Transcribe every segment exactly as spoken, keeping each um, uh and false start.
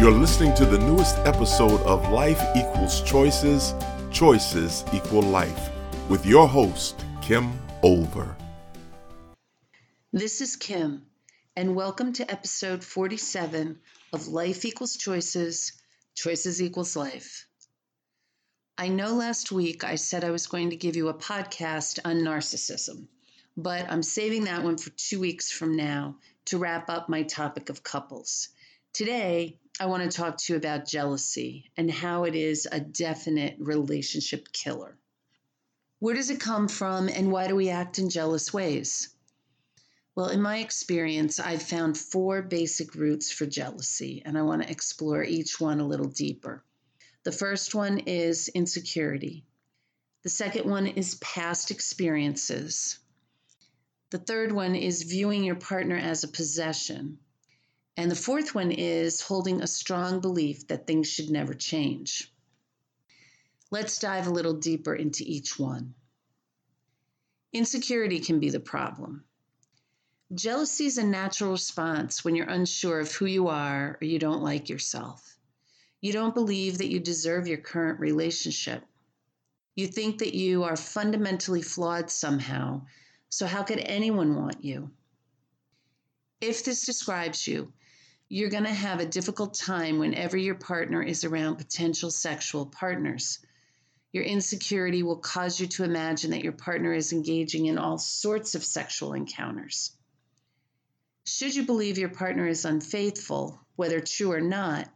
You're listening to the newest episode of Life Equals Choices, Choices Equal Life, with your host, Kim Olver. This is Kim, and welcome to episode forty-seven of Life Equals Choices, Choices Equals Life. I know last week I said I was going to give you a podcast on narcissism, but I'm saving that one for two weeks from now to wrap up my topic of couples. Today, I want to talk to you about jealousy and how it is a definite relationship killer. Where does it come from and why do we act in jealous ways? Well, in my experience, I've found four basic roots for jealousy, and I want to explore each one a little deeper. The first one is insecurity. The second one is past experiences. The third one is viewing your partner as a possession. And the fourth one is holding a strong belief that things should never change. Let's dive a little deeper into each one. Insecurity can be the problem. Jealousy is a natural response when you're unsure of who you are or you don't like yourself. You don't believe that you deserve your current relationship. You think that you are fundamentally flawed somehow, so how could anyone want you? If this describes you, you're going to have a difficult time whenever your partner is around potential sexual partners. Your insecurity will cause you to imagine that your partner is engaging in all sorts of sexual encounters. Should you believe your partner is unfaithful, whether true or not,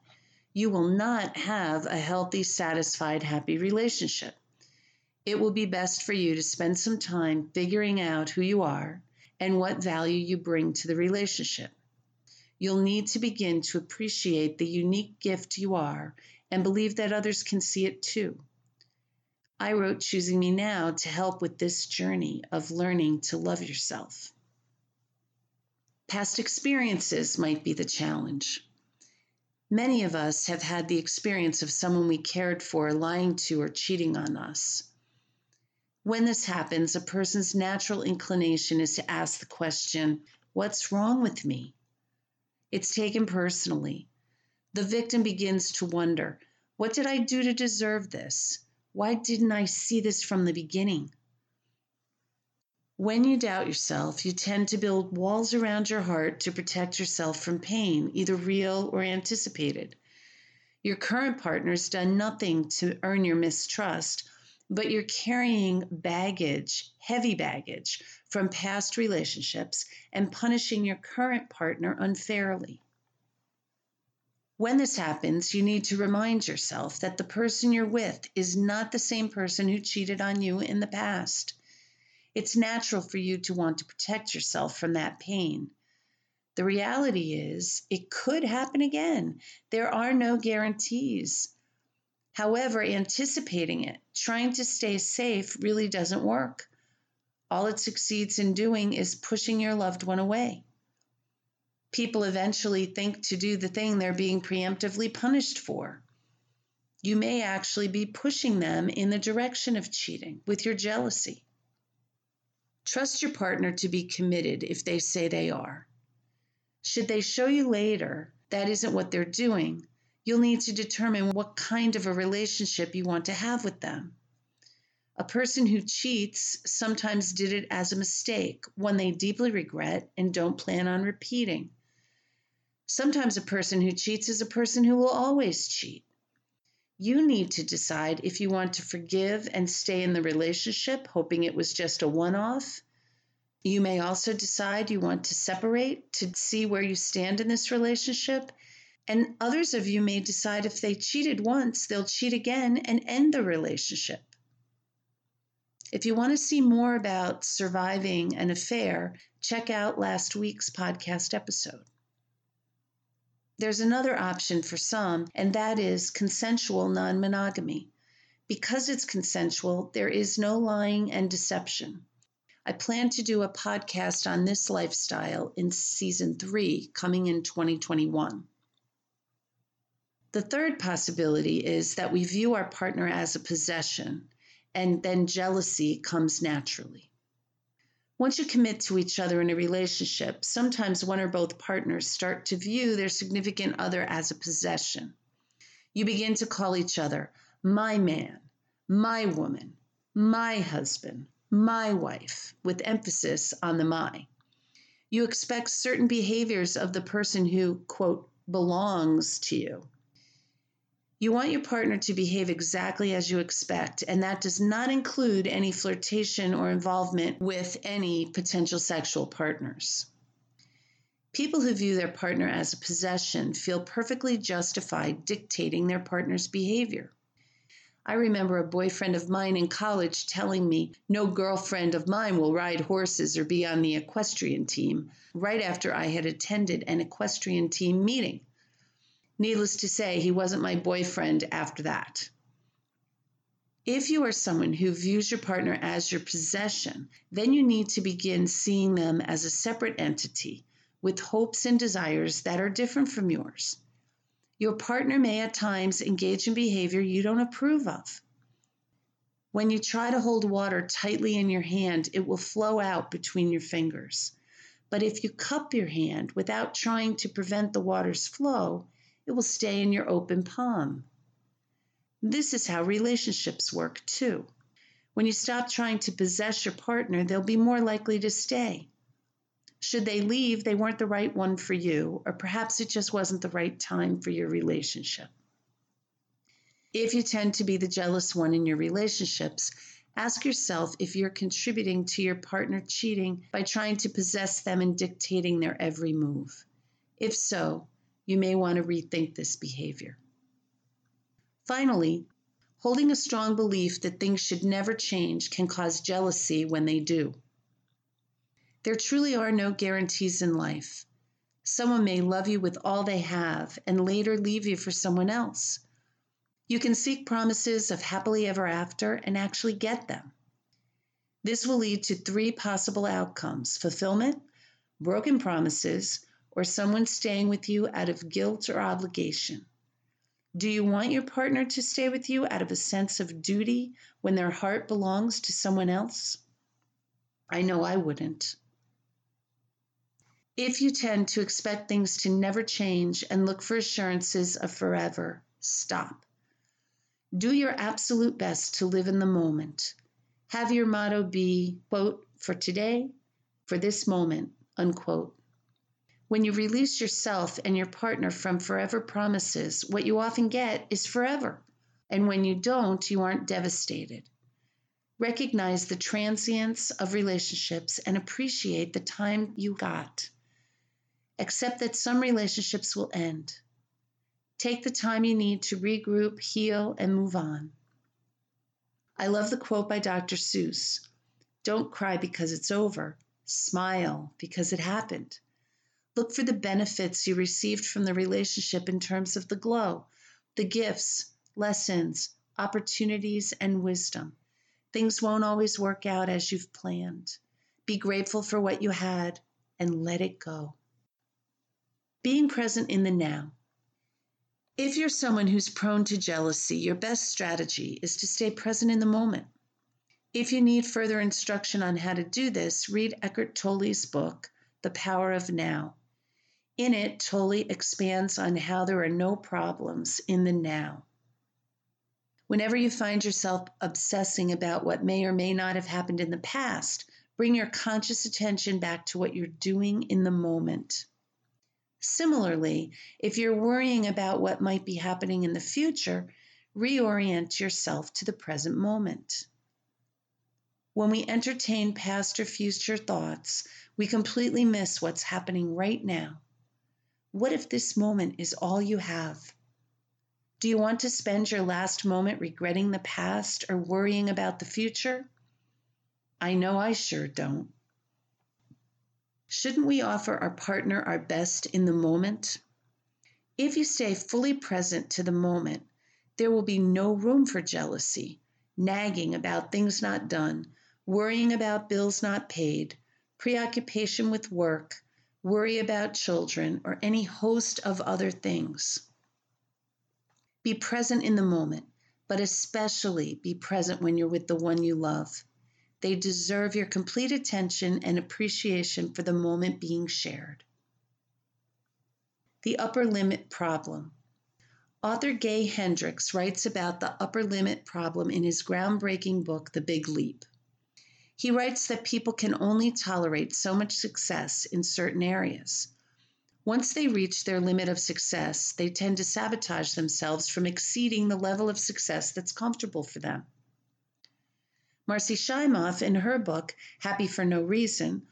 you will not have a healthy, satisfied, happy relationship. It will be best for you to spend some time figuring out who you are and what value you bring to the relationship. You'll need to begin to appreciate the unique gift you are and believe that others can see it too. I wrote Choosing Me Now to help with this journey of learning to love yourself. Past experiences might be the challenge. Many of us have had the experience of someone we cared for lying to or cheating on us. When this happens, a person's natural inclination is to ask the question, "What's wrong with me?" It's taken personally. The victim begins to wonder, "What did I do to deserve this? Why didn't I see this from the beginning?" When you doubt yourself, you tend to build walls around your heart to protect yourself from pain, either real or anticipated. Your current partner's done nothing to earn your mistrust, but you're carrying baggage, heavy baggage, from past relationships and punishing your current partner unfairly. When this happens, you need to remind yourself that the person you're with is not the same person who cheated on you in the past. It's natural for you to want to protect yourself from that pain. The reality is, it could happen again. There are no guarantees. However, anticipating it, trying to stay safe, really doesn't work. All it succeeds in doing is pushing your loved one away. People eventually think to do the thing they're being preemptively punished for. You may actually be pushing them in the direction of cheating with your jealousy. Trust your partner to be committed if they say they are. Should they show you later that isn't what they're doing, you'll need to determine what kind of a relationship you want to have with them. A person who cheats sometimes did it as a mistake, one they deeply regret and don't plan on repeating. Sometimes a person who cheats is a person who will always cheat. You need to decide if you want to forgive and stay in the relationship, hoping it was just a one-off. You may also decide you want to separate to see where you stand in this relationship. And others of you may decide if they cheated once, they'll cheat again and end the relationship. If you want to see more about surviving an affair, check out last week's podcast episode. There's another option for some, and that is consensual non-monogamy. Because it's consensual, there is no lying and deception. I plan to do a podcast on this lifestyle in season three, coming in twenty twenty-one. The third possibility is that we view our partner as a possession, and then jealousy comes naturally. Once you commit to each other in a relationship, sometimes one or both partners start to view their significant other as a possession. You begin to call each other my man, my woman, my husband, my wife, with emphasis on the my. You expect certain behaviors of the person who, quote, belongs to you. You want your partner to behave exactly as you expect, and that does not include any flirtation or involvement with any potential sexual partners. People who view their partner as a possession feel perfectly justified dictating their partner's behavior. I remember a boyfriend of mine in college telling me, "No girlfriend of mine will ride horses or be on the equestrian team," right after I had attended an equestrian team meeting. Needless to say, he wasn't my boyfriend after that. If you are someone who views your partner as your possession, then you need to begin seeing them as a separate entity with hopes and desires that are different from yours. Your partner may at times engage in behavior you don't approve of. When you try to hold water tightly in your hand, it will flow out between your fingers. But if you cup your hand without trying to prevent the water's flow, it will stay in your open palm. This is how relationships work, too. When you stop trying to possess your partner, they'll be more likely to stay. Should they leave, they weren't the right one for you, or perhaps it just wasn't the right time for your relationship. If you tend to be the jealous one in your relationships, ask yourself if you're contributing to your partner cheating by trying to possess them and dictating their every move. If so, you may want to rethink this behavior. Finally, holding a strong belief that things should never change can cause jealousy when they do. There truly are no guarantees in life. Someone may love you with all they have and later leave you for someone else. You can seek promises of happily ever after and actually get them. This will lead to three possible outcomes: fulfillment, broken promises, or someone staying with you out of guilt or obligation. Do you want your partner to stay with you out of a sense of duty when their heart belongs to someone else? I know I wouldn't. If you tend to expect things to never change and look for assurances of forever, stop. Do your absolute best to live in the moment. Have your motto be, quote, for today, for this moment, unquote. When you release yourself and your partner from forever promises, what you often get is forever. And when you don't, you aren't devastated. Recognize the transience of relationships and appreciate the time you got. Accept that some relationships will end. Take the time you need to regroup, heal, and move on. I love the quote by Doctor Seuss, "Don't cry because it's over. Smile because it happened." Look for the benefits you received from the relationship in terms of the glow, the gifts, lessons, opportunities, and wisdom. Things won't always work out as you've planned. Be grateful for what you had and let it go. Being present in the now. If you're someone who's prone to jealousy, your best strategy is to stay present in the moment. If you need further instruction on how to do this, read Eckhart Tolle's book, The Power of Now. In it, Tolle expands on how there are no problems in the now. Whenever you find yourself obsessing about what may or may not have happened in the past, bring your conscious attention back to what you're doing in the moment. Similarly, if you're worrying about what might be happening in the future, reorient yourself to the present moment. When we entertain past or future thoughts, we completely miss what's happening right now. What if this moment is all you have? Do you want to spend your last moment regretting the past or worrying about the future? I know I sure don't. Shouldn't we offer our partner our best in the moment? If you stay fully present to the moment, there will be no room for jealousy, nagging about things not done, worrying about bills not paid, preoccupation with work, worry about children, or any host of other things. Be present in the moment, but especially be present when you're with the one you love. They deserve your complete attention and appreciation for the moment being shared. The upper limit problem. Author Gay Hendricks writes about the upper limit problem in his groundbreaking book, The Big Leap. He writes that people can only tolerate so much success in certain areas. Once they reach their limit of success, they tend to sabotage themselves from exceeding the level of success that's comfortable for them. Marci Shimoff, in her book, Happy for No Reason,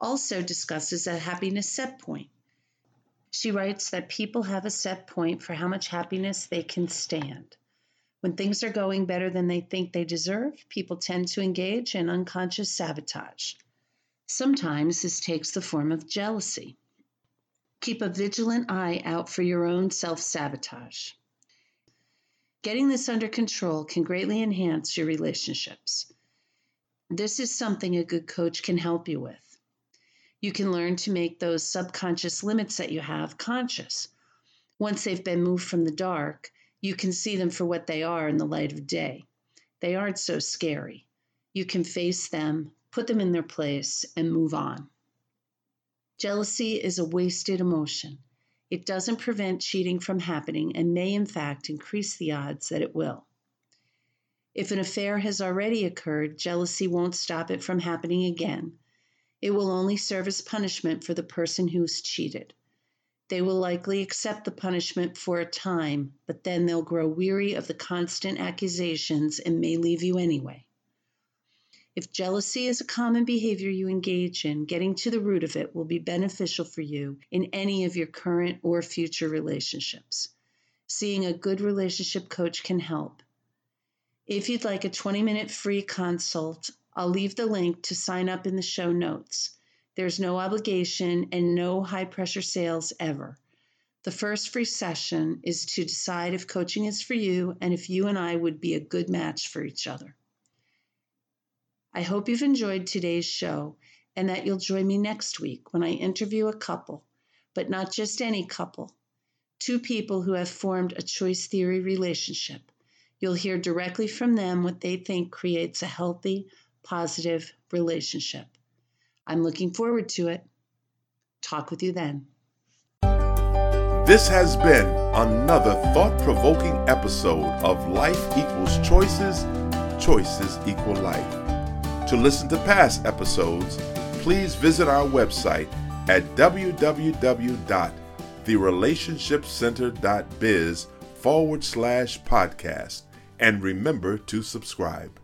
also discusses a happiness set point. She writes that people have a set point for how much happiness they can stand. When things are going better than they think they deserve, people tend to engage in unconscious sabotage. Sometimes this takes the form of jealousy. Keep a vigilant eye out for your own self-sabotage. Getting this under control can greatly enhance your relationships. This is something a good coach can help you with. You can learn to make those subconscious limits that you have conscious. Once they've been moved from the dark, you can see them for what they are in the light of day. They aren't so scary. You can face them, put them in their place, and move on. Jealousy is a wasted emotion. It doesn't prevent cheating from happening and may, in fact, increase the odds that it will. If an affair has already occurred, jealousy won't stop it from happening again. It will only serve as punishment for the person who's cheated. They will likely accept the punishment for a time, but then they'll grow weary of the constant accusations and may leave you anyway. If jealousy is a common behavior you engage in, getting to the root of it will be beneficial for you in any of your current or future relationships. Seeing a good relationship coach can help. If you'd like a twenty-minute free consult, I'll leave the link to sign up in the show notes. There's no obligation and no high-pressure sales ever. The first free session is to decide if coaching is for you and if you and I would be a good match for each other. I hope you've enjoyed today's show and that you'll join me next week when I interview a couple, but not just any couple, two people who have formed a choice theory relationship. You'll hear directly from them what they think creates a healthy, positive relationship. I'm looking forward to it. Talk with you then. This has been another thought-provoking episode of Life Equals Choices, Choices Equal Life. To listen to past episodes, please visit our website at w w w dot the relationship center dot biz forward slash podcast and remember to subscribe.